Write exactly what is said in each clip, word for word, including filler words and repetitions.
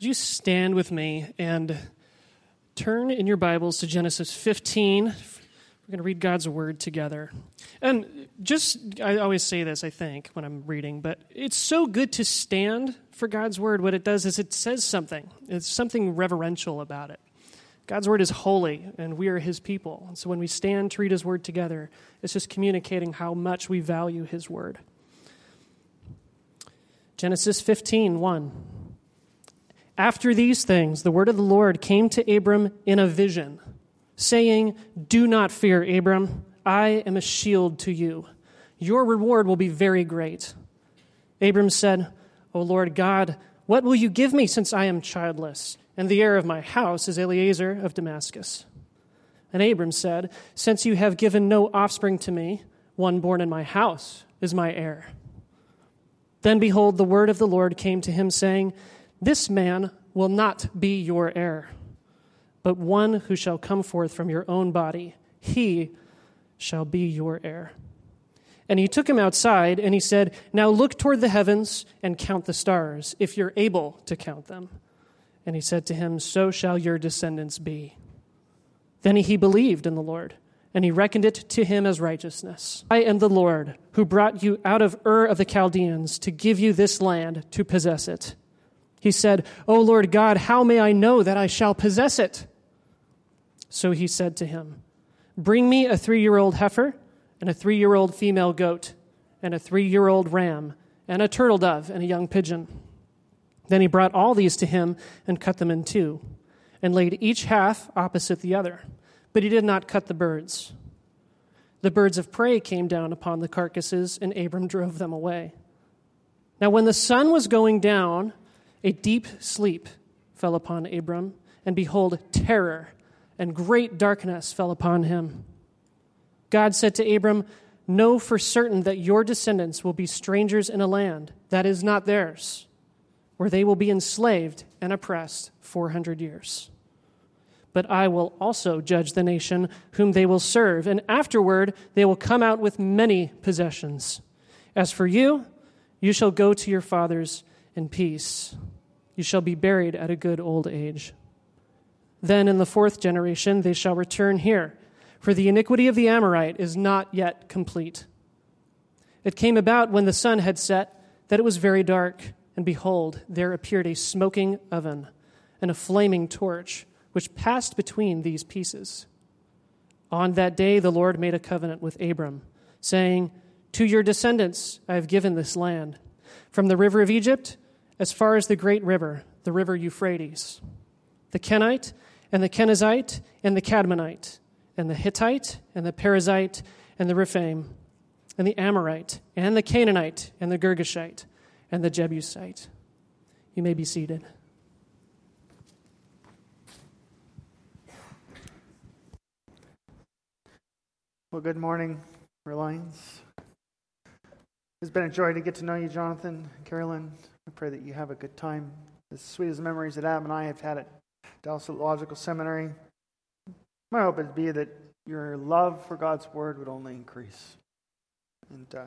Would you stand with me and turn in your Bibles to Genesis fifteen? We're going to read God's Word together. And just, I always say this, I think, when I'm reading, but it's so good to stand for God's Word. What it does is it says something. It's something reverential about it. God's Word is holy, and we are His people. And so when we stand to read His Word together, it's just communicating how much we value His Word. Genesis fifteen one. After these things, the word of the Lord came to Abram in a vision, saying, "Do not fear, Abram. I am a shield to you. Your reward will be very great." Abram said, "O Lord God, what will you give me since I am childless, and the heir of my house is Eliezer of Damascus?" And Abram said, "Since you have given no offspring to me, one born in my house is my heir." Then behold, the word of the Lord came to him, saying, "This man will not be your heir, but one who shall come forth from your own body, he shall be your heir." And he took him outside, and he said, "Now look toward the heavens and count the stars, if you're able to count them." And he said to him, "So shall your descendants be." Then he believed in the Lord, and he reckoned it to him as righteousness. "I am the Lord who brought you out of Ur of the Chaldeans to give you this land to possess it." He said, "O Lord God, how may I know that I shall possess it?" So he said to him, "Bring me a three-year-old heifer, and a three-year-old female goat, and a three-year-old ram, and a turtle dove, and a young pigeon." Then he brought all these to him and cut them in two, and laid each half opposite the other. But he did not cut the birds. The birds of prey came down upon the carcasses, and Abram drove them away. Now when the sun was going down, a deep sleep fell upon Abram, and behold, terror and great darkness fell upon him. God said to Abram, "Know for certain that your descendants will be strangers in a land that is not theirs, where they will be enslaved and oppressed four hundred years. But I will also judge the nation whom they will serve, and afterward they will come out with many possessions. As for you, you shall go to your fathers in peace. You shall be buried at a good old age. Then in the fourth generation they shall return here, for the iniquity of the Amorite is not yet complete." It came about when the sun had set that it was very dark, and behold, there appeared a smoking oven and a flaming torch, which passed between these pieces. On that day the Lord made a covenant with Abram, saying, "To your descendants I have given this land, from the river of Egypt as far as the great river, the river Euphrates, the Kenite, and the Kenizzite, and the Cadmonite, and the Hittite, and the Perizzite, and the Rephaim, and the Amorite, and the Canaanite, and the Girgashite, and the Jebusite." You may be seated. Well, good morning, Reliance. It's been a joy to get to know you, Jonathan, Carolyn. I pray that you have a good time. As sweet as the memories that Adam and I have had at Dallas Theological Seminary, my hope would be that your love for God's Word would only increase. And uh,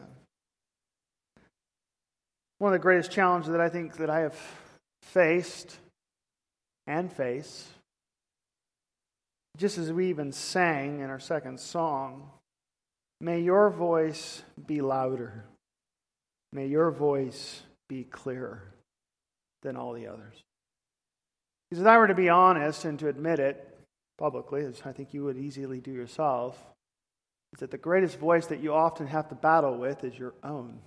one of the greatest challenges that I think that I have faced and face, just as we even sang in our second song, may your voice be louder. May your voice be clearer than all the others. Because if I were to be honest and to admit it publicly, as I think you would easily do yourself, is that the greatest voice that you often have to battle with is your own.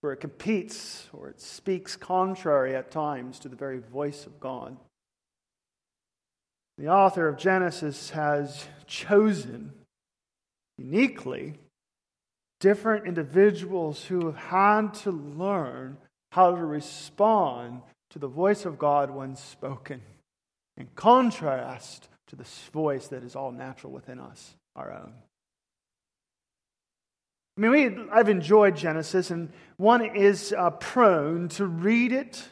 For it competes or it speaks contrary at times to the very voice of God. The author of Genesis has chosen uniquely different individuals who have had to learn how to respond to the voice of God when spoken, in contrast to the voice that is all natural within us, our own. I mean, we, I've enjoyed Genesis, and one is uh, prone to read it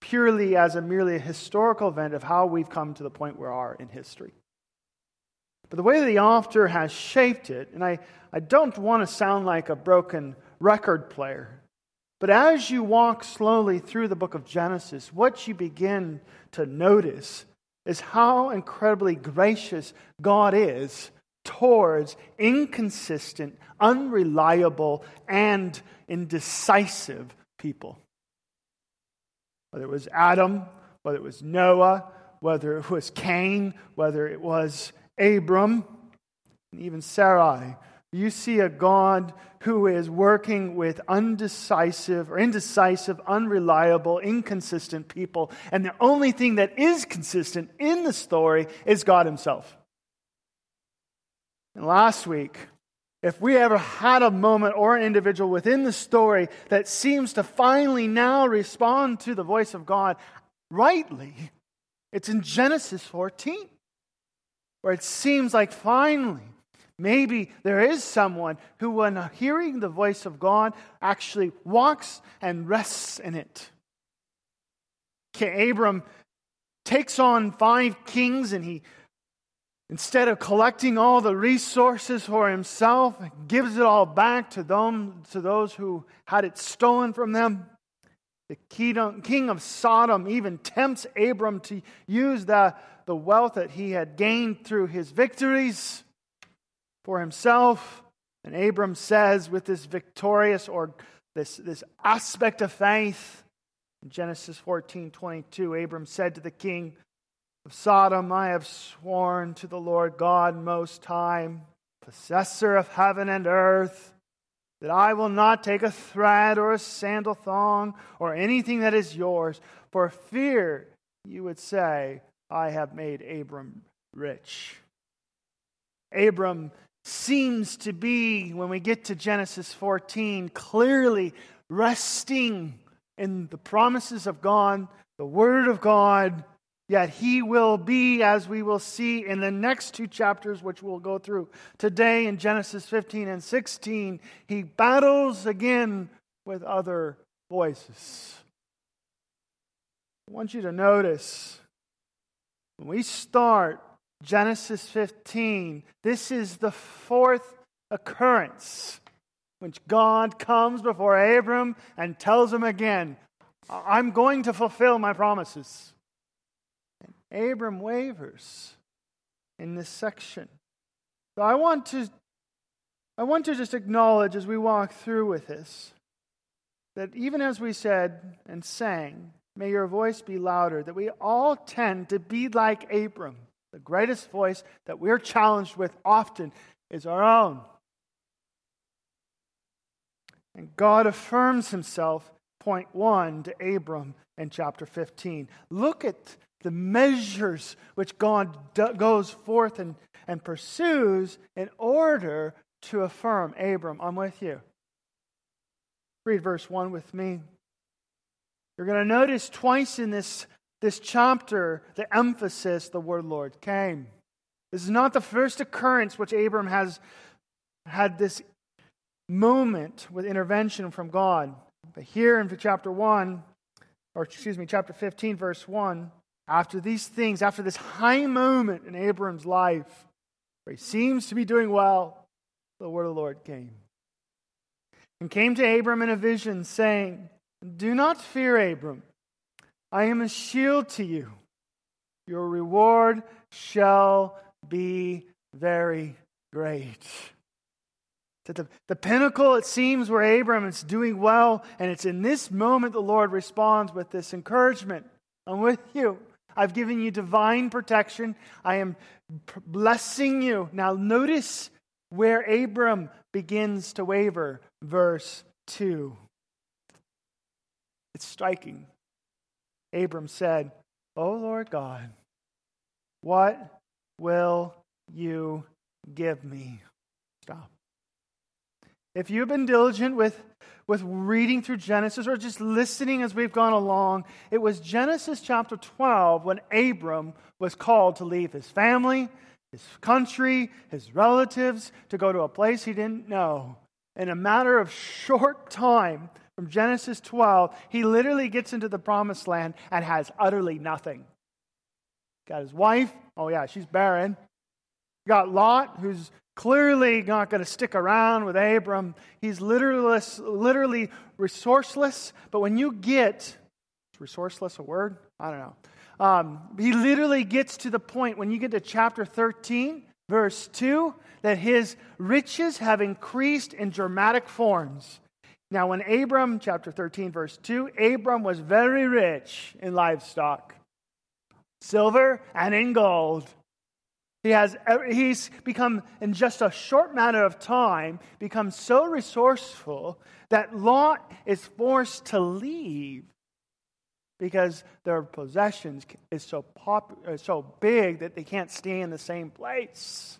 purely as a merely a historical event of how we've come to the point where we are in history. But the way that the author has shaped it, and I, I don't want to sound like a broken record player, But as you walk slowly through the book of Genesis, what you begin to notice is how incredibly gracious God is towards inconsistent, unreliable, and indecisive people. Whether it was Adam, whether it was Noah, whether it was Cain, whether it was Abram, and even Sarai, you see a God who is working with undecisive or indecisive, unreliable, inconsistent people. And the only thing that is consistent in the story is God Himself. And last week, if we ever had a moment or an individual within the story that seems to finally now respond to the voice of God rightly, it's in Genesis fourteen, where it seems like finally, maybe there is someone who, when hearing the voice of God, actually walks and rests in it. Abram takes on five kings, and he, instead of collecting all the resources for himself, gives it all back to them, to those who had it stolen from them. The king of Sodom even tempts Abram to use the, the wealth that he had gained through his victories for himself. And Abram says, with this victorious or this, this aspect of faith, in Genesis fourteen twenty-two, Abram said to the king of Sodom, "I have sworn to the Lord God Most High, possessor of heaven and earth, that I will not take a thread or a sandal thong or anything that is yours, for fear you would say, 'I have made Abram rich.'" Abram seems to be, when we get to Genesis fourteen, clearly resting in the promises of God, the Word of God, yet he will be, as we will see in the next two chapters, which we'll go through today in Genesis fifteen and sixteen, he battles again with other voices. I want you to notice, when we start Genesis fifteen, this is the fourth occurrence which God comes before Abram and tells him again, "I'm going to fulfill my promises." And Abram wavers in this section. So I want to, I want to just acknowledge as we walk through with this, that even as we said and sang, "May your voice be louder," that we all tend to be like Abram. The greatest voice that we're challenged with often is our own. And God affirms Himself, point one, to Abram in chapter fifteen. Look at the measures which God do- goes forth and, and pursues in order to affirm Abram. I'm with you. Read verse one with me. You're going to notice twice in this This chapter, the emphasis, the word Lord came. This is not the first occurrence which Abram has had this moment with intervention from God. But here in chapter one, or excuse me, chapter fifteen, verse one, after these things, after this high moment in Abram's life, where he seems to be doing well, the word of the Lord came. And came to Abram in a vision, saying, "Do not fear, Abram. I am a shield to you. Your reward shall be very great." To the, the pinnacle, it seems, where Abram is doing well, and it's in this moment the Lord responds with this encouragement. "I'm with you. I've given you divine protection. I am blessing you." Now notice where Abram begins to waver. Verse two. It's striking. Abram said, "O Lord God, what will you give me?" Stop. If you've been diligent with, with reading through Genesis or just listening as we've gone along, it was Genesis chapter twelve when Abram was called to leave his family, his country, his relatives, to go to a place he didn't know. In a matter of short time, from Genesis twelve, he literally gets into the promised land and has utterly nothing. Got his wife. Oh yeah, she's barren. Got Lot, who's clearly not going to stick around with Abram. He's literally, literally resourceless. But when you get, is resourceless a word? I don't know. Um, he literally gets to the point when you get to chapter thirteen, verse two, that his riches have increased in dramatic forms. Now when Abram, chapter thirteen, verse two, Abram was very rich in livestock, silver and in gold. He has he's become, in just a short matter of time, become so resourceful that Lot is forced to leave because their possessions is so pop, so big that they can't stay in the same place.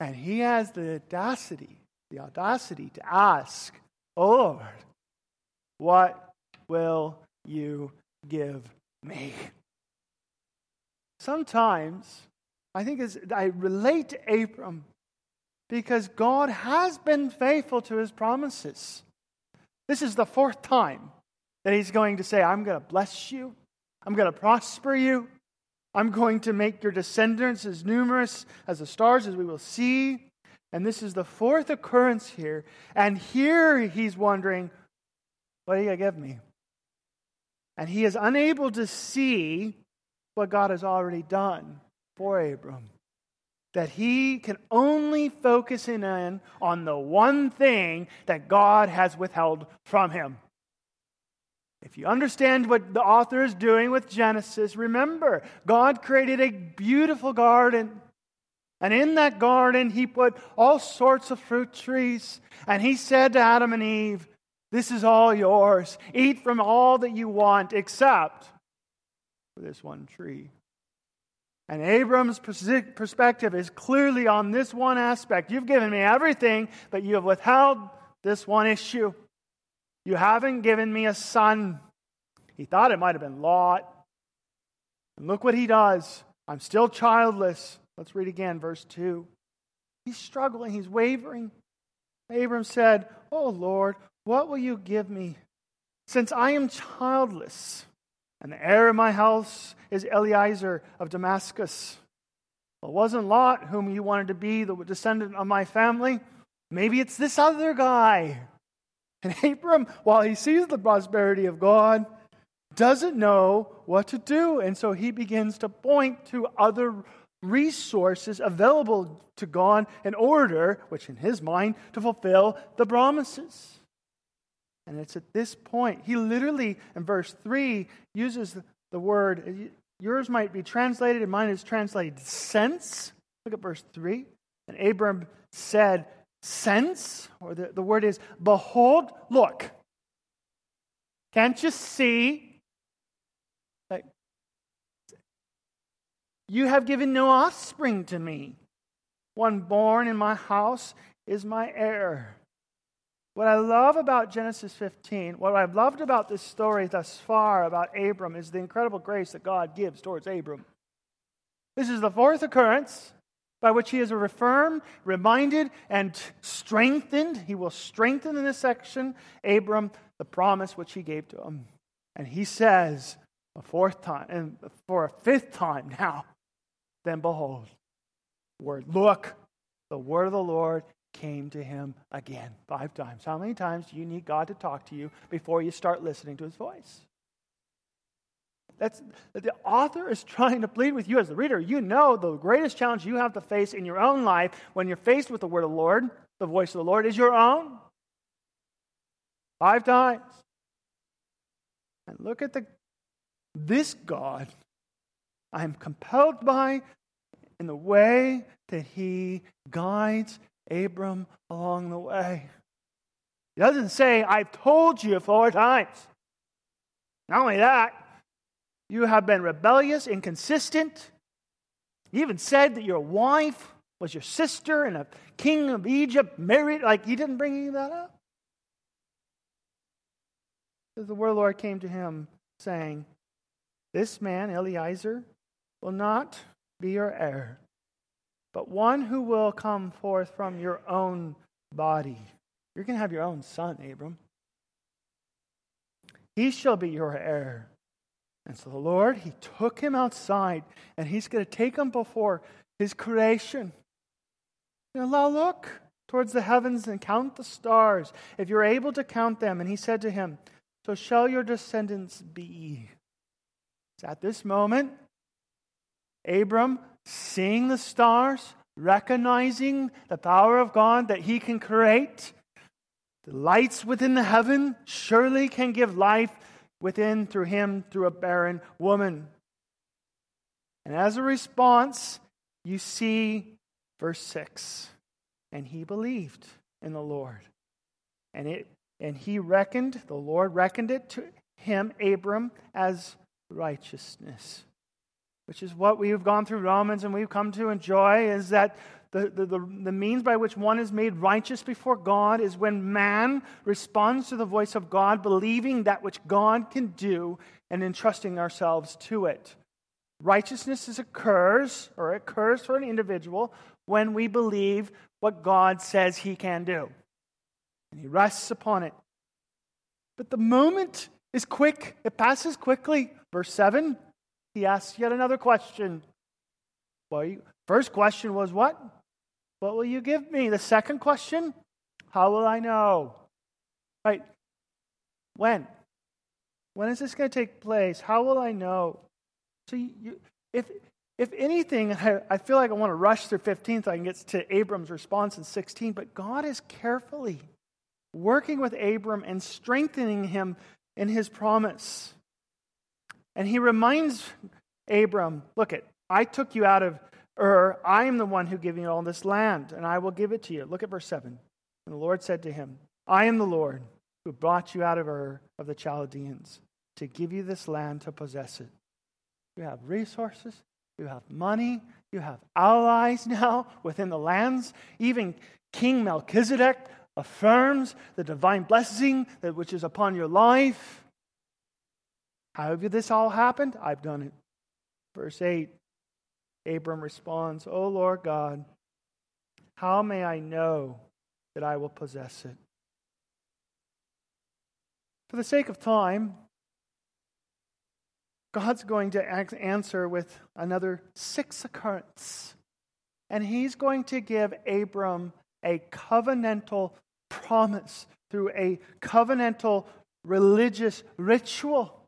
And he has the audacity, the audacity to ask, "Oh Lord, what will you give me?" Sometimes, I think it's, I relate to Abram because God has been faithful to his promises. This is the fourth time that he's going to say, I'm going to bless you. I'm going to prosper you. I'm going to make your descendants as numerous as the stars, as we will see. And this is the fourth occurrence here. And here he's wondering, what are you going to give me? And he is unable to see what God has already done for Abram, that he can only focus in on the one thing that God has withheld from him. If you understand what the author is doing with Genesis, remember, God created a beautiful garden. And in that garden, he put all sorts of fruit trees. And he said to Adam and Eve, this is all yours. Eat from all that you want, except for this one tree. And Abram's perspective is clearly on this one aspect. You've given me everything, but you have withheld this one issue. You haven't given me a son. He thought it might have been Lot. And look what he does. I'm still childless. Let's read again, verse two. He's struggling. He's wavering. Abram said, "Oh Lord, what will you give me, since I am childless? And the heir of my house is Eliezer of Damascus. Well, it wasn't Lot whom you wanted to be the descendant of my family. Maybe it's this other guy." And Abram, while he sees the prosperity of God, doesn't know what to do. And so he begins to point to other resources available to God in order, which in his mind, to fulfill the promises. And it's at this point, he literally, in verse three, uses the word, yours might be translated, and mine is translated, sense. Look at verse three. And Abram said, sense, or the, the word is, behold, look. Can't you see that you have given no offspring to me? One born in my house is my heir. What I love about Genesis fifteen, what I've loved about this story thus far about Abram is the incredible grace that God gives towards Abram. This is the fourth occurrence by which he is reaffirmed, reminded, and strengthened. He will strengthen in this section, Abram, the promise which he gave to him. And he says a fourth time, and for a fifth time now, then behold, word, look, the word of the Lord came to him again, five times. How many times do you need God to talk to you before you start listening to his voice? That's the author is trying to plead with you as the reader. You know the greatest challenge you have to face in your own life when you're faced with the word of the Lord, the voice of the Lord, is your own. Five times. And look at the this God I am compelled by in the way that he guides Abram along the way. He doesn't say, I've told you four times. Not only that, you have been rebellious, inconsistent. He even said that your wife was your sister and a king of Egypt married. Like, he didn't bring any of that up. The word of the Lord came to him saying, this man, Eliezer, will not be your heir, but one who will come forth from your own body. You're going to have your own son, Abram. He shall be your heir. And so the Lord, he took him outside, and he's going to take him before his creation. And Allah, look towards the heavens and count the stars, if you're able to count them. And he said to him, so shall your descendants be. It's at this moment, Abram, seeing the stars, recognizing the power of God that he can create, the lights within the heaven surely can give life within through him, through a barren woman. And as a response, you see verse six. And he believed in the Lord. And it and he reckoned, the Lord reckoned it to him, Abram, as righteousness. Which is what we've gone through Romans and we've come to enjoy, is that the, the, the, the means by which one is made righteous before God is when man responds to the voice of God, believing that which God can do and entrusting ourselves to it. Righteousness is occurs, or occurs for an individual, when we believe what God says he can do. And he rests upon it. But the moment is quick. It passes quickly. Verse seven, he asks yet another question. Well, first question was what? What will you give me? The second question, how will I know? Right? When? When is this going to take place? How will I know? So you, if... If anything, I feel like I want to rush through fifteen so I can get to Abram's response in sixteen, but God is carefully working with Abram and strengthening him in his promise. And he reminds Abram, look it, I took you out of Ur, I am the one who gave you all this land, and I will give it to you. Look at verse seven. And the Lord said to him, I am the Lord who brought you out of Ur of the Chaldeans to give you this land to possess it. You have resources. You have money, you have allies now within the lands. Even King Melchizedek affirms the divine blessing that which is upon your life. How have this all happened? I've done it. Verse eight, Abram responds, O Lord God, how may I know that I will possess it? For the sake of time, God's going to answer with another six occurrences. And he's going to give Abram a covenantal promise through a covenantal religious ritual,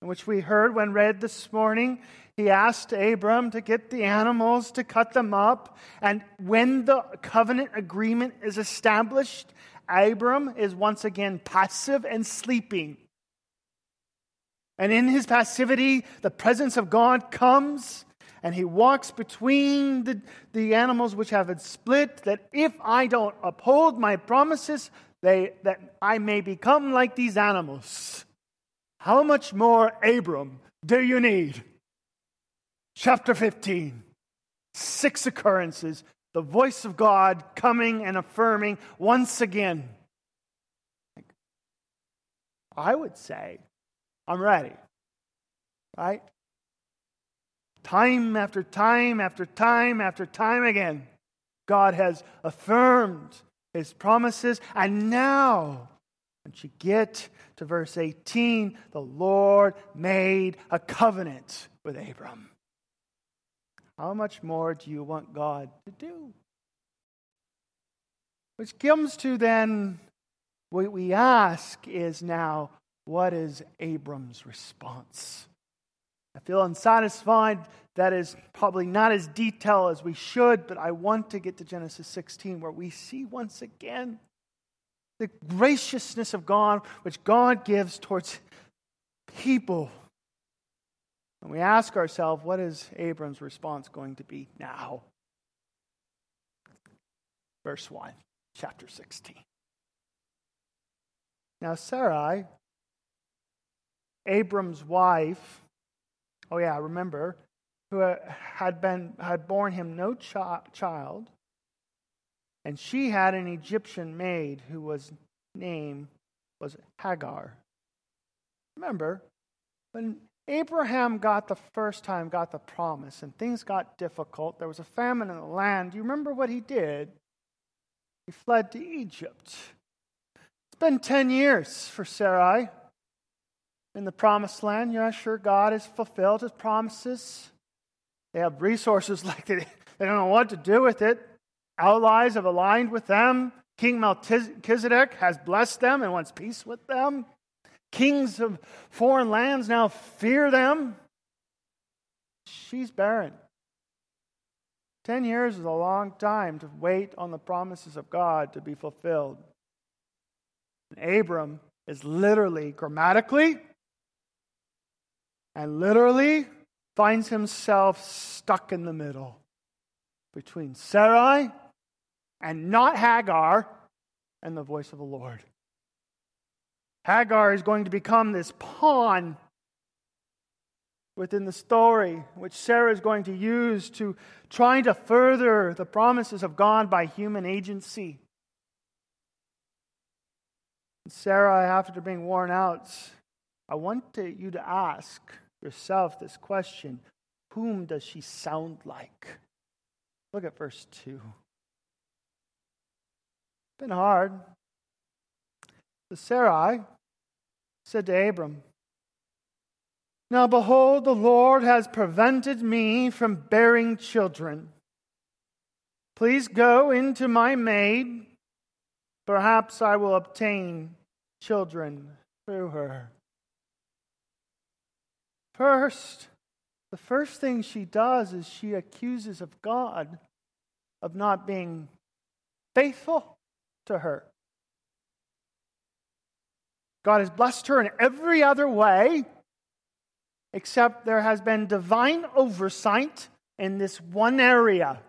which we heard when read this morning. He asked Abram to get the animals, to cut them up. And when the covenant agreement is established, Abram is once again passive and sleeping. And in his passivity, the presence of God comes, and he walks between the, the animals which have been split, that if I don't uphold my promises, they that I may become like these animals. How much more, Abram, do you need? Chapter fifteen, six occurrences, the voice of God coming and affirming once again. I would say, I'm ready, right? Time after time after time after time again, God has affirmed his promises. And now, once you get to verse eighteen, the Lord made a covenant with Abram. How much more do you want God to do? Which comes to then, what we ask is now, what is Abram's response? I feel unsatisfied. That is probably not as detailed as we should, but I want to get to Genesis sixteen, where we see once again the graciousness of God, which God gives towards people. And we ask ourselves, what is Abram's response going to be now? Verse one, chapter sixteen. Now Sarai, Abram's wife, oh yeah, remember, who had been had borne him no ch- child, and she had an Egyptian maid who was name was Hagar. Remember, when Abraham got the first time, got the promise, and things got difficult, there was a famine in the land. Do you remember what he did? He fled to Egypt. It's been ten years for Sarai. In the promised land, you're not sure God has fulfilled his promises. They have resources like they They don't know what to do with it. Allies have aligned with them. King Melchizedek has blessed them and wants peace with them. Kings of foreign lands now fear them. She's barren. Ten years is a long time to wait on the promises of God to be fulfilled. And Abram is literally, grammatically, and literally finds himself stuck in the middle between Sarai and not Hagar and the voice of the Lord. Hagar is going to become this pawn within the story, which Sarah is going to use to try to further the promises of God by human agency. And Sarah, after being worn out, I want to, you to ask yourself this question: whom does she sound like? Look at verse two. It's been hard. So Sarai said to Abram, "Now behold, the Lord has prevented me from bearing children. Please go into my maid. Perhaps I will obtain children through her." First, the first thing she does is she accuses of God of not being faithful to her. God has blessed her in every other way, except there has been divine oversight in this one area.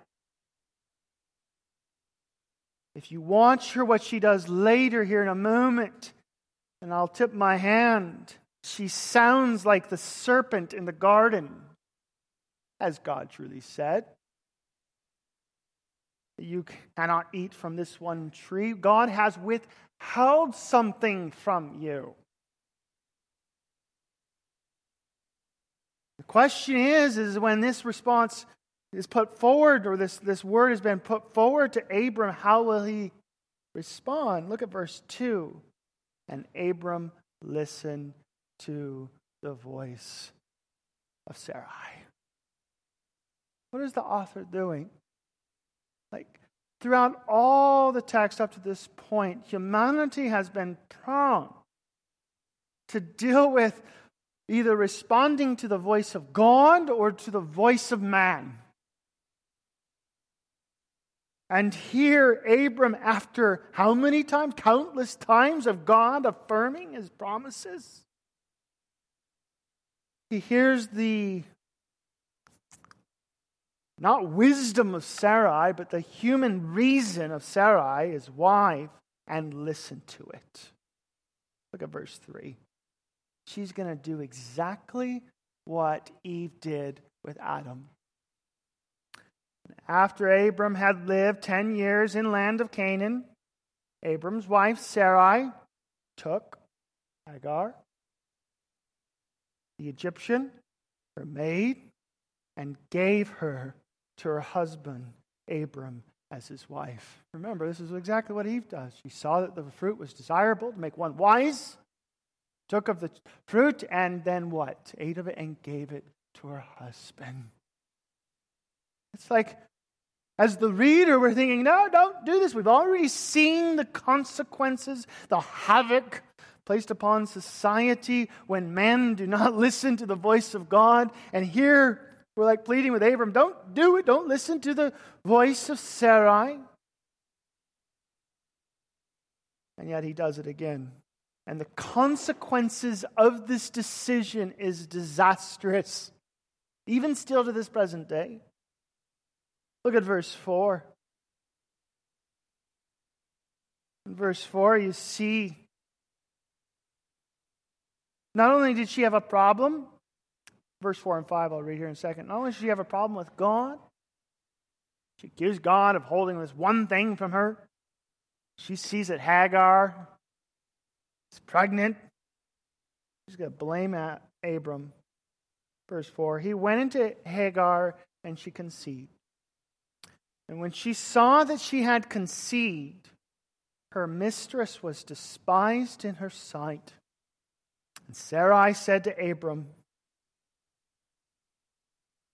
If you watch her, what she does later here in a moment, and I'll tip my hand, she sounds like the serpent in the garden, as God truly said. You cannot eat from this one tree. God has withheld something from you. The question is, is when this response is put forward, or this, this word has been put forward to Abram, how will he respond? Look at verse two. And Abram listened to the voice of Sarai. What is the author doing? Like, throughout all the text up to this point, humanity has been prone to deal with either responding to the voice of God or to the voice of man. And here, Abram, after how many times? Countless times of God affirming his promises. He hears the not wisdom of Sarai, but the human reason of Sarai, his wife, and listen to it. Look at verse three. She's going to do exactly what Eve did with Adam. After Abram had lived ten years in land of Canaan, Abram's wife Sarai took Hagar, the Egyptian, her maid, and gave her to her husband, Abram, as his wife. Remember, this is exactly what Eve does. She saw that the fruit was desirable to make one wise, took of the fruit, and then what? Ate of it and gave it to her husband. It's like, as the reader, we're thinking, no, don't do this. We've already seen the consequences, the havoc placed upon society when men do not listen to the voice of God. And here, we're like pleading with Abram, don't do it. Don't listen to the voice of Sarai. And yet he does it again. And the consequences of this decision is disastrous, even still to this present day. Look at verse four. In verse four, you see, not only did she have a problem, verse four and five, I'll read here in a second. Not only did she have a problem with God, she accused God of holding this one thing from her. She sees that Hagar is pregnant. She's going to blame Abram. Verse four, he went into Hagar and she conceived. And when she saw that she had conceived, her mistress was despised in her sight. And Sarai said to Abram,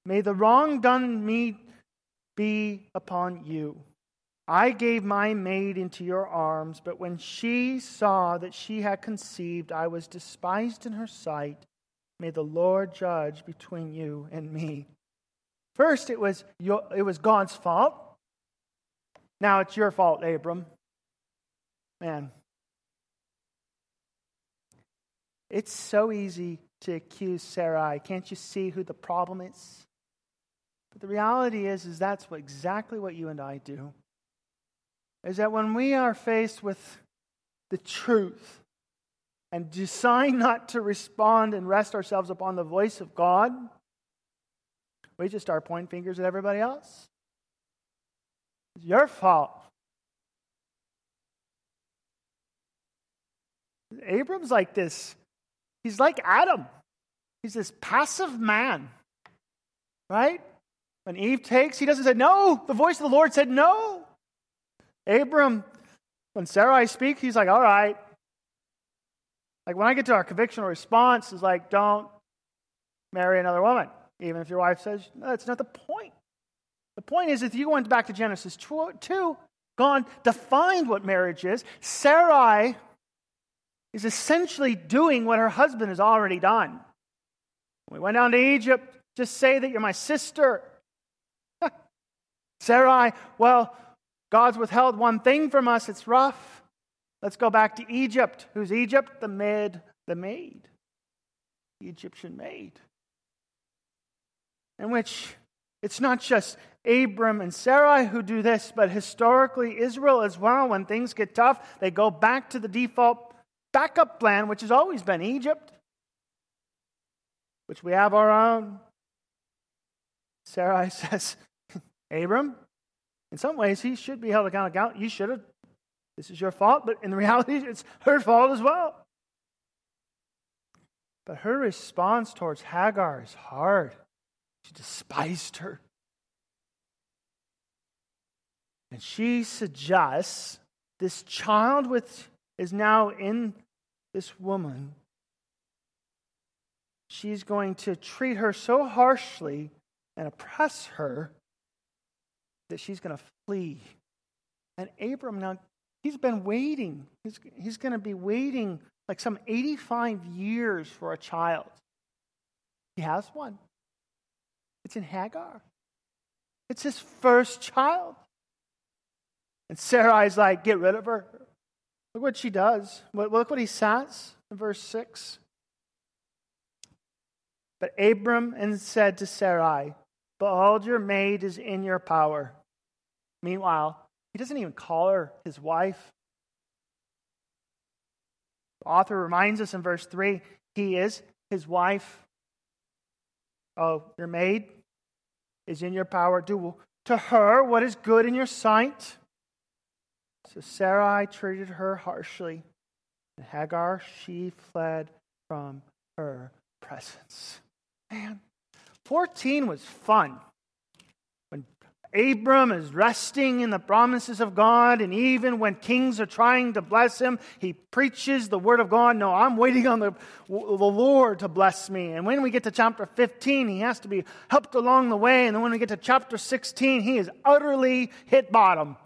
"May the wrong done me be upon you. I gave my maid into your arms, but when she saw that she had conceived, I was despised in her sight. May the Lord judge between you and me." First, it was your, it was God's fault. Now it's your fault, Abram. Man. It's so easy to accuse Sarai. Can't you see who the problem is? But the reality is, is that's what, exactly what you and I do. Is that when we are faced with the truth and decide not to respond and rest ourselves upon the voice of God, we just start pointing fingers at everybody else. It's your fault. Abram's like this. He's like Adam. He's this passive man. Right? When Eve takes, he doesn't say, "No, the voice of the Lord said no." Abram, when Sarai speaks, he's like, "All right." Like when I get to our convictional response, is like, don't marry another woman. Even if your wife says, no, that's not the point. The point is, if you went back to Genesis two, God defined what marriage is. Sarai is essentially doing what her husband has already done. When we went down to Egypt, just say that you're my sister. Sarai, well, God's withheld one thing from us. It's rough. Let's go back to Egypt. Who's Egypt? The maid. The maid. The Egyptian maid. In which it's not just Abram and Sarai who do this, but historically Israel as well. When things get tough, they go back to the default backup plan, which has always been Egypt, which we have our own. Sarai says, Abram, in some ways he should be held accountable. You should have. This is your fault, but in reality it's her fault as well. But her response towards Hagar is hard. She despised her. And she suggests this child with is now in this woman. She's going to treat her so harshly and oppress her that she's going to flee. And Abram now, he's been waiting. He's, he's going to be waiting like some eighty-five years for a child. He has one. It's in Hagar. It's his first child. And Sarai's like, get rid of her. Look what she does. Look what he says in verse six. But Abram and said to Sarai, "Behold, your maid is in your power." Meanwhile, he doesn't even call her his wife. The author reminds us in verse three, he is his wife. Oh, your maid is in your power. Do to her what is good in your sight. So Sarai treated her harshly, and Hagar, she fled from her presence. Man, fourteen was fun. When Abram is resting in the promises of God, and even when kings are trying to bless him, he preaches the word of God. No, I'm waiting on the, the Lord to bless me. And when we get to chapter fifteen, he has to be helped along the way. And then when we get to chapter sixteen, he is utterly hit bottom.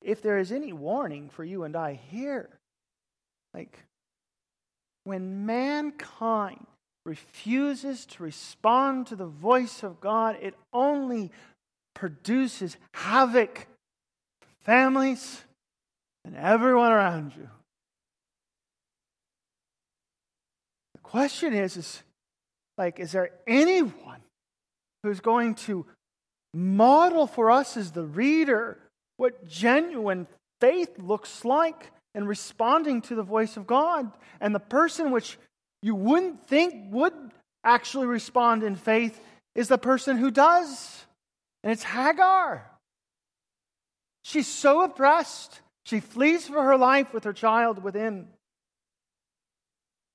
If there is any warning for you and I here, like when mankind refuses to respond to the voice of God, it only produces havoc for families and everyone around you. The question is, is like, is there anyone who's going to model for us as the reader what genuine faith looks like in responding to the voice of God? And the person which you wouldn't think would actually respond in faith is the person who does. And it's Hagar. She's so oppressed. She flees for her life with her child within.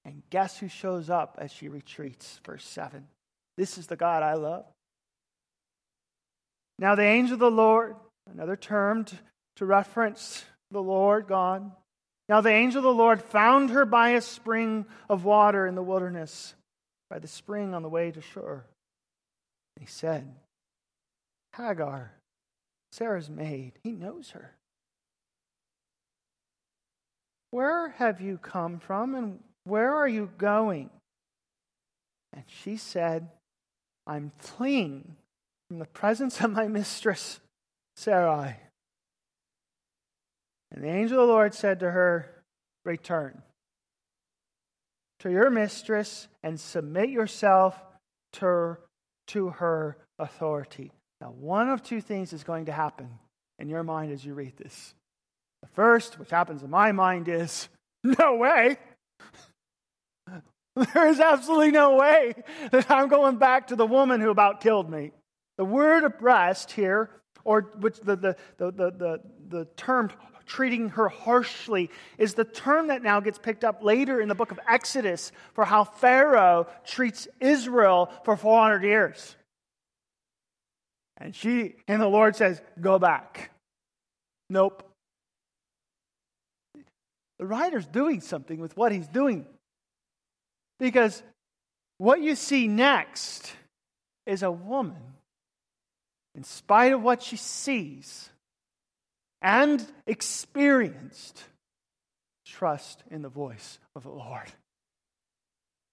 And guess who shows up as she retreats? Verse seven. This is the God I love. Now the angel of the Lord, another term to, to reference the Lord God. Now the angel of the Lord found her by a spring of water in the wilderness, by the spring on the way to Shur. And he said, Hagar, Sarah's maid, he knows her. Where have you come from and where are you going? And she said, I'm fleeing from the presence of my mistress, Sarai. And the angel of the Lord said to her, return to your mistress and submit yourself to, to her authority. Now, one of two things is going to happen in your mind as you read this. The first, which happens in my mind, is, no way! There is absolutely no way that I'm going back to the woman who about killed me. The word oppressed here, or which the the the the the, the term treating her harshly, is the term that now gets picked up later in the book of Exodus for how Pharaoh treats Israel for four hundred years. And she and the Lord says, go back. Nope. The writer's doing something with what he's doing. Because what you see next is a woman, in spite of what she sees and experienced, trust in the voice of the Lord.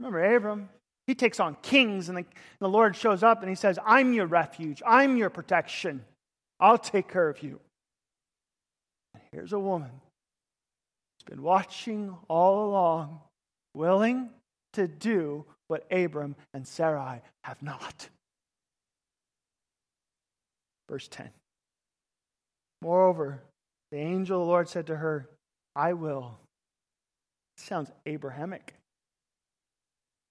Remember Abram, he takes on kings, and the, the Lord shows up and he says, I'm your refuge, I'm your protection, I'll take care of you. And here's a woman who's been watching all along, willing to do what Abram and Sarai have not. Verse ten. Moreover, the angel of the Lord said to her, I will. Sounds Abrahamic.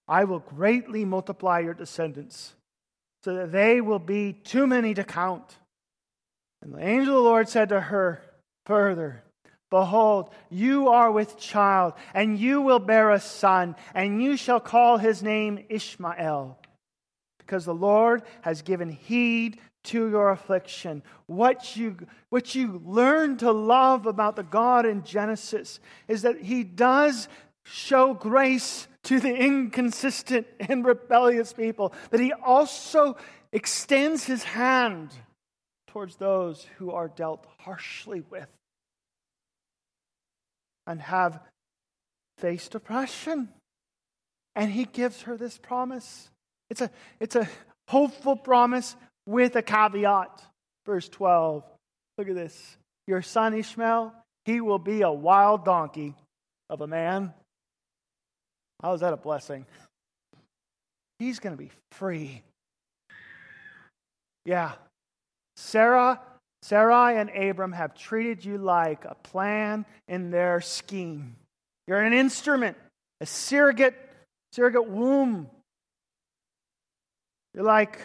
I will greatly multiply your descendants so that they will be too many to count. And the angel of the Lord said to her further, behold, you are with child, and you will bear a son, and you shall call his name Ishmael, because the Lord has given heed to your affliction. What you, what you learn to love about the God in Genesis is that he does show grace to the inconsistent and rebellious people, but he also extends his hand towards those who are dealt harshly with and have faced oppression. And he gives her this promise. It's a, it's a hopeful promise with a caveat. Verse twelve. Look at this. Your son Ishmael, he will be a wild donkey of a man. How is that a blessing? He's going to be free. Yeah. Sarah Sarai and Abram have treated you like a plan in their scheme. You're an instrument, a surrogate, surrogate womb. You're like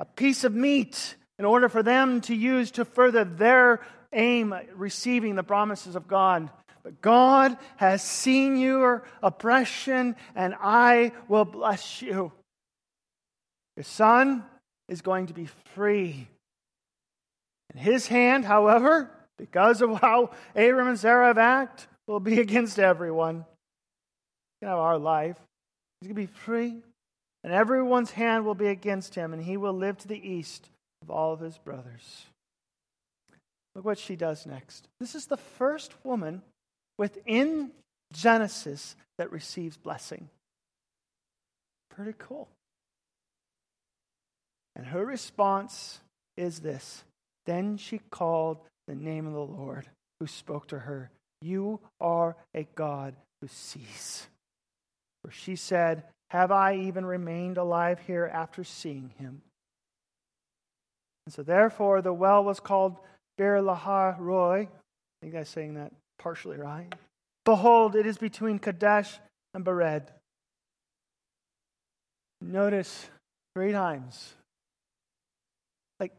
a piece of meat in order for them to use to further their aim at receiving the promises of God. But God has seen your oppression, and I will bless you. Your son is going to be free. And his hand, however, because of how Abram and Sarah have acted, will be against everyone. He's going to have a hard life. He's going to be free. And everyone's hand will be against him, and he will live to the east of all of his brothers. Look what she does next. This is the first woman within Genesis that receives blessing. Pretty cool. And her response is this. Then she called the name of the Lord, who spoke to her, you are a God who sees. For she said, have I even remained alive here after seeing him? And so therefore the well was called Beer Lahai Roi. I think I'm saying that partially right. Behold, it is between Kadesh and Bered. Notice three times. Like,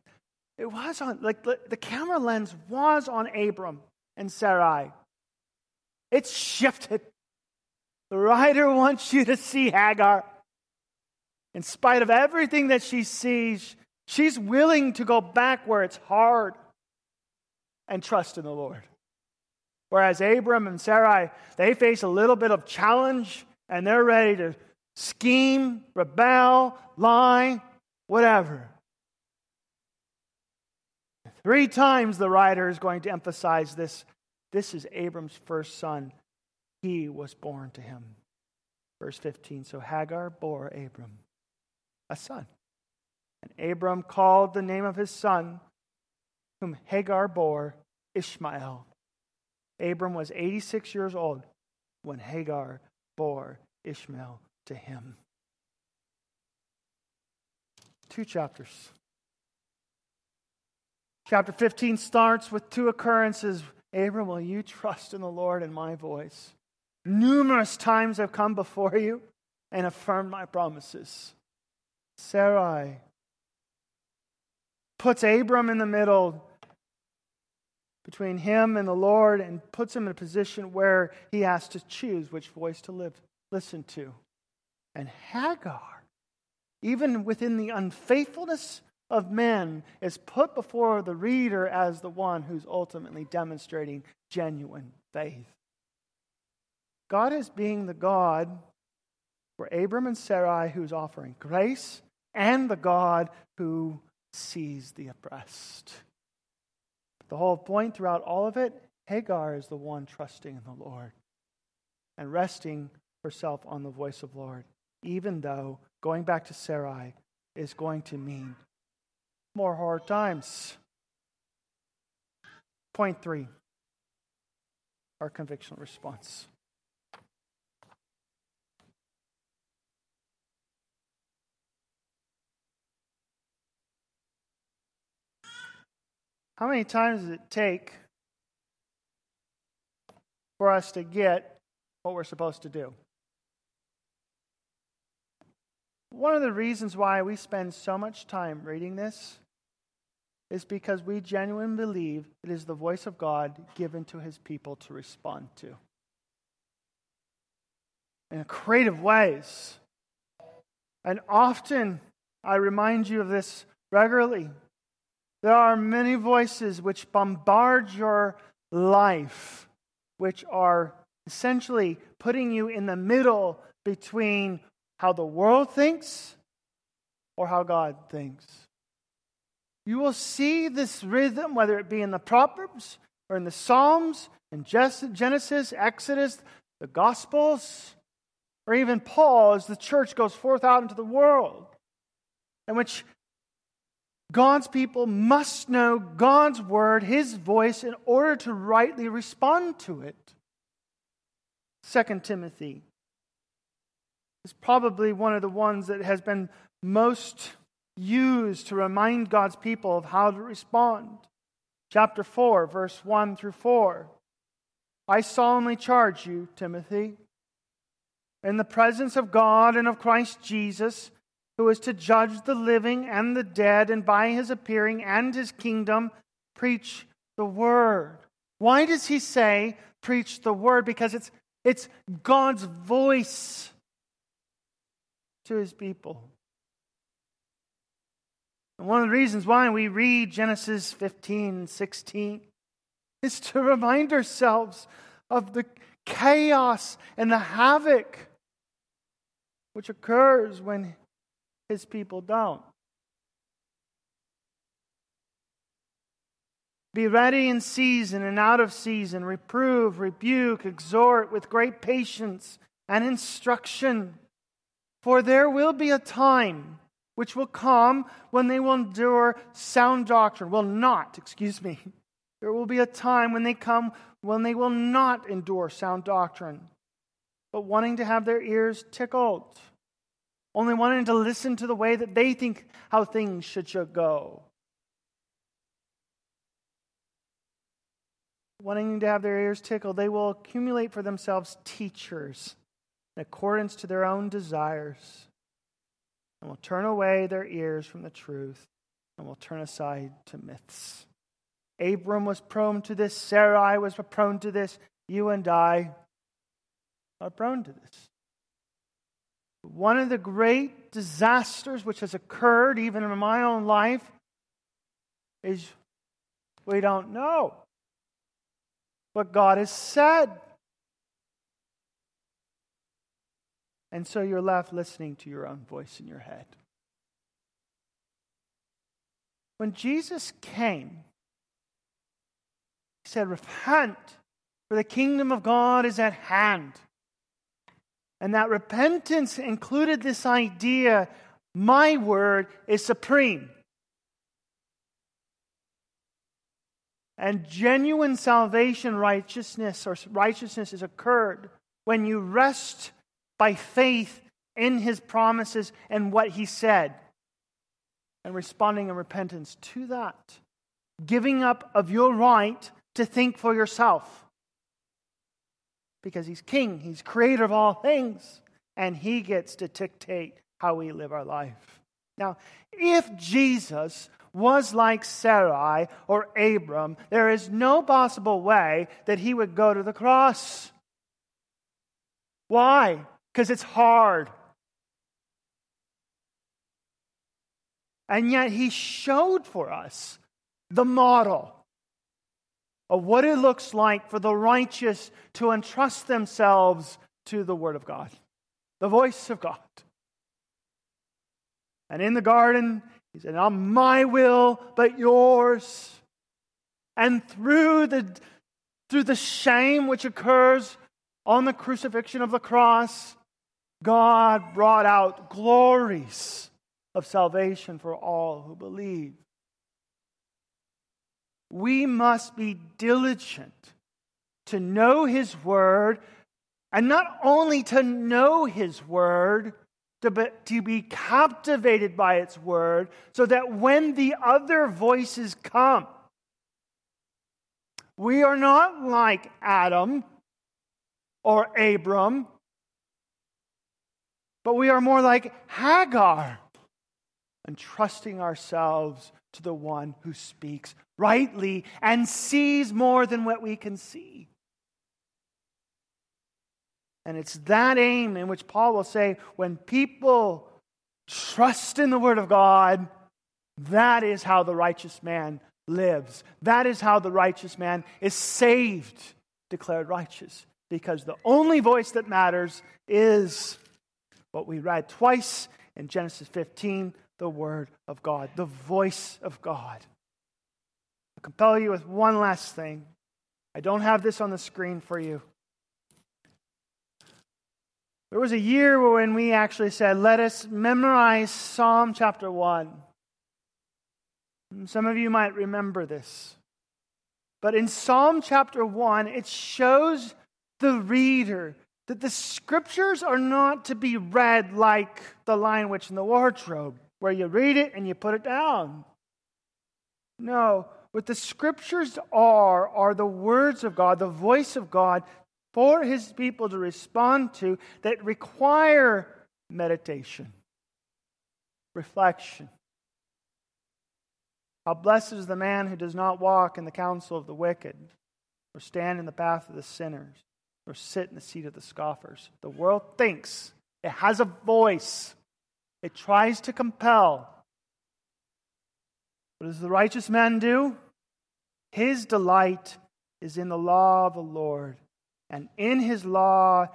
It was on, like, the camera lens was on Abram and Sarai. It's shifted. The writer wants you to see Hagar. In spite of everything that she sees, she's willing to go back where it's hard and trust in the Lord. Whereas Abram and Sarai, they face a little bit of challenge and they're ready to scheme, rebel, lie, whatever. Three times the writer is going to emphasize this. This is Abram's first son. He was born to him. Verse fifteen, so Hagar bore Abram a son. And Abram called the name of his son, whom Hagar bore, Ishmael. Abram was eighty-six years old when Hagar bore Ishmael to him. Two chapters. Chapter fifteen starts with two occurrences. Abram, will you trust in the Lord and my voice? Numerous times I've come before you and affirmed my promises. Sarai puts Abram in the middle between him and the Lord and puts him in a position where he has to choose which voice to live, listen to. And Hagar, even within the unfaithfulness of men, is put before the reader as the one who's ultimately demonstrating genuine faith. God is being the God for Abram and Sarai who's offering grace, and the God who sees the oppressed. But the whole point throughout all of it, Hagar is the one trusting in the Lord and resting herself on the voice of the Lord, even though going back to Sarai is going to mean more hard times. Point three, our convictional response. How many times does it take for us to get what we're supposed to do? One of the reasons why we spend so much time reading this is because we genuinely believe it is the voice of God given to His people to respond to in creative ways. And often, I remind you of this regularly, there are many voices which bombard your life, which are essentially putting you in the middle between how the world thinks or how God thinks. You will see this rhythm, whether it be in the Proverbs or in the Psalms, in Genesis, Exodus, the Gospels, or even Paul as the church goes forth out into the world, in which God's people must know God's word, His voice, in order to rightly respond to it. Second Timothy is probably one of the ones that has been most used to remind God's people of how to respond. Chapter four, verse one through four. I solemnly charge you, Timothy, in the presence of God and of Christ Jesus, who is to judge the living and the dead, and by His appearing and His kingdom, preach the word. Why does he say, preach the word? Because it's it's God's voice to His people. And one of the reasons why we read Genesis fifteen and sixteen is to remind ourselves of the chaos and the havoc which occurs when His people don't. Be ready in season and out of season. Reprove, rebuke, exhort with great patience and instruction. For there will be a time which will come when they will endure sound doctrine. Will not, excuse me. There will be a time when they come when they will not endure sound doctrine, but wanting to have their ears tickled. Only wanting to listen to the way that they think how things should, should go. Wanting to have their ears tickled, they will accumulate for themselves teachers in accordance to their own desires, and will turn away their ears from the truth, and will turn aside to myths. Abram was prone to this. Sarai was prone to this. You and I are prone to this. One of the great disasters which has occurred even in my own life is we don't know what God has said. And so you're left listening to your own voice in your head. When Jesus came, he said, repent, for the kingdom of God is at hand. And that repentance included this idea, my word is supreme. And genuine salvation righteousness or righteousness is occurred when you rest by faith in his promises and what he said, and responding in repentance to that, giving up of your right to think for yourself. Because he's king, he's creator of all things, and he gets to dictate how we live our life. Now, if Jesus was like Sarai or Abram, there is no possible way that he would go to the cross. Why? Because it's hard. And yet he showed for us the model of what it looks like for the righteous to entrust themselves to the Word of God, the voice of God. And in the garden, he said, not my will, but yours. And through the, through the shame which occurs on the crucifixion of the cross, God brought out glories of salvation for all who believe. We must be diligent to know His Word, and not only to know His Word, to be, to be captivated by its Word, so that when the other voices come, we are not like Adam or Abram, but we are more like Hagar, and trusting ourselves to the one who speaks rightly and sees more than what we can see. And it's that aim in which Paul will say, when people trust in the Word of God, that is how the righteous man lives. That is how the righteous man is saved, declared righteous. Because the only voice that matters is what we read twice in Genesis fifteen, the Word of God, the voice of God. I'll compel you with one last thing. I don't have this on the screen for you. There was a year when we actually said, let us memorize Psalm chapter one. And some of you might remember this. But in Psalm chapter one, it shows the reader that the Scriptures are not to be read like the Lion, Witch, and the Wardrobe, where you read it and you put it down. No, what the Scriptures are, are the words of God, the voice of God for His people to respond to, that require meditation, reflection. How blessed is the man who does not walk in the counsel of the wicked, or stand in the path of the sinners, or sit in the seat of the scoffers. The world thinks it has a voice. It tries to compel. What does the righteous man do? His delight is in the law of the Lord, and in his law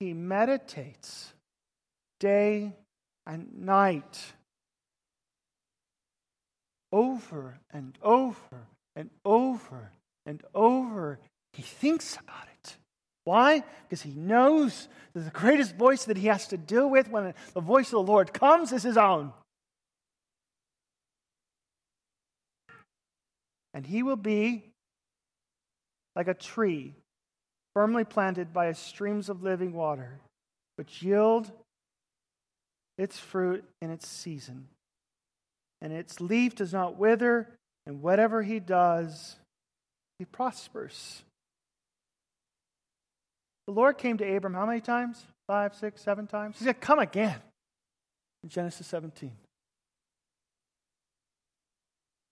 he meditates day and night, over and over and over and over. He thinks about it. Why? Because he knows that the greatest voice that he has to deal with when the voice of the Lord comes is his own. And he will be like a tree firmly planted by streams of living water, which yield its fruit in its season. And its leaf does not wither, and whatever he does, he prospers. The Lord came to Abram how many times? Five, six, seven times? He said, come again. In Genesis seventeen.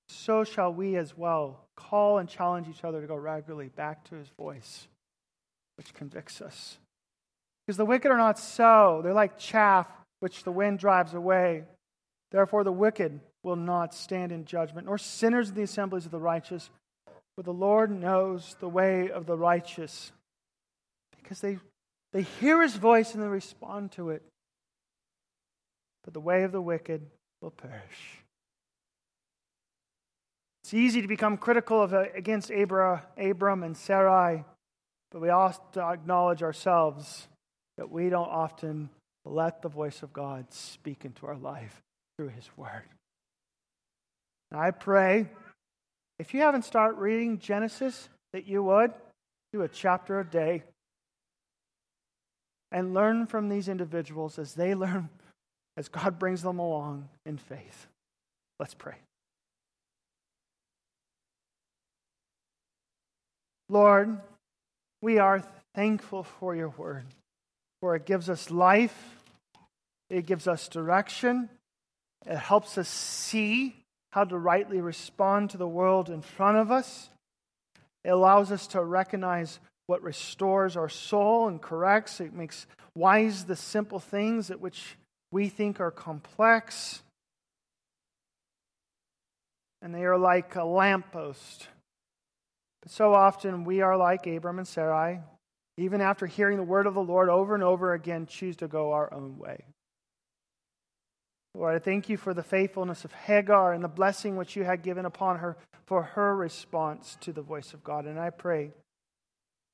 So shall we as well call and challenge each other to go regularly back to His voice, which convicts us. Because the wicked are not so. They're like chaff which the wind drives away. Therefore the wicked will not stand in judgment, nor sinners in the assemblies of the righteous. For the Lord knows the way of the righteous, because they, They hear his voice and they respond to it. But the way of the wicked will perish. It's easy to become critical of against Abra, Abram and Sarai, but we also acknowledge ourselves that we don't often let the voice of God speak into our life through his word. And I pray, if you haven't started reading Genesis, that you would do a chapter a day and learn from these individuals as they learn, as God brings them along in faith. Let's pray. Lord, we are thankful for your word, for it gives us life, it gives us direction, it helps us see how to rightly respond to the world in front of us. It allows us to recognize what restores our soul and corrects. It makes wise the simple things that which we think are complex. And they are like a lamppost. But so often we are like Abram and Sarai. Even after hearing the word of the Lord over and over again, choose to go our own way. Lord, I thank you for the faithfulness of Hagar and the blessing which you had given upon her for her response to the voice of God. And I pray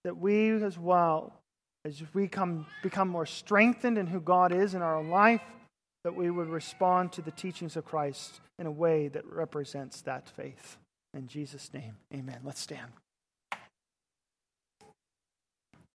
that we as well, as we come, become more strengthened in who God is in our own life, that we would respond to the teachings of Christ in a way that represents that faith. In Jesus' name, amen. Let's stand.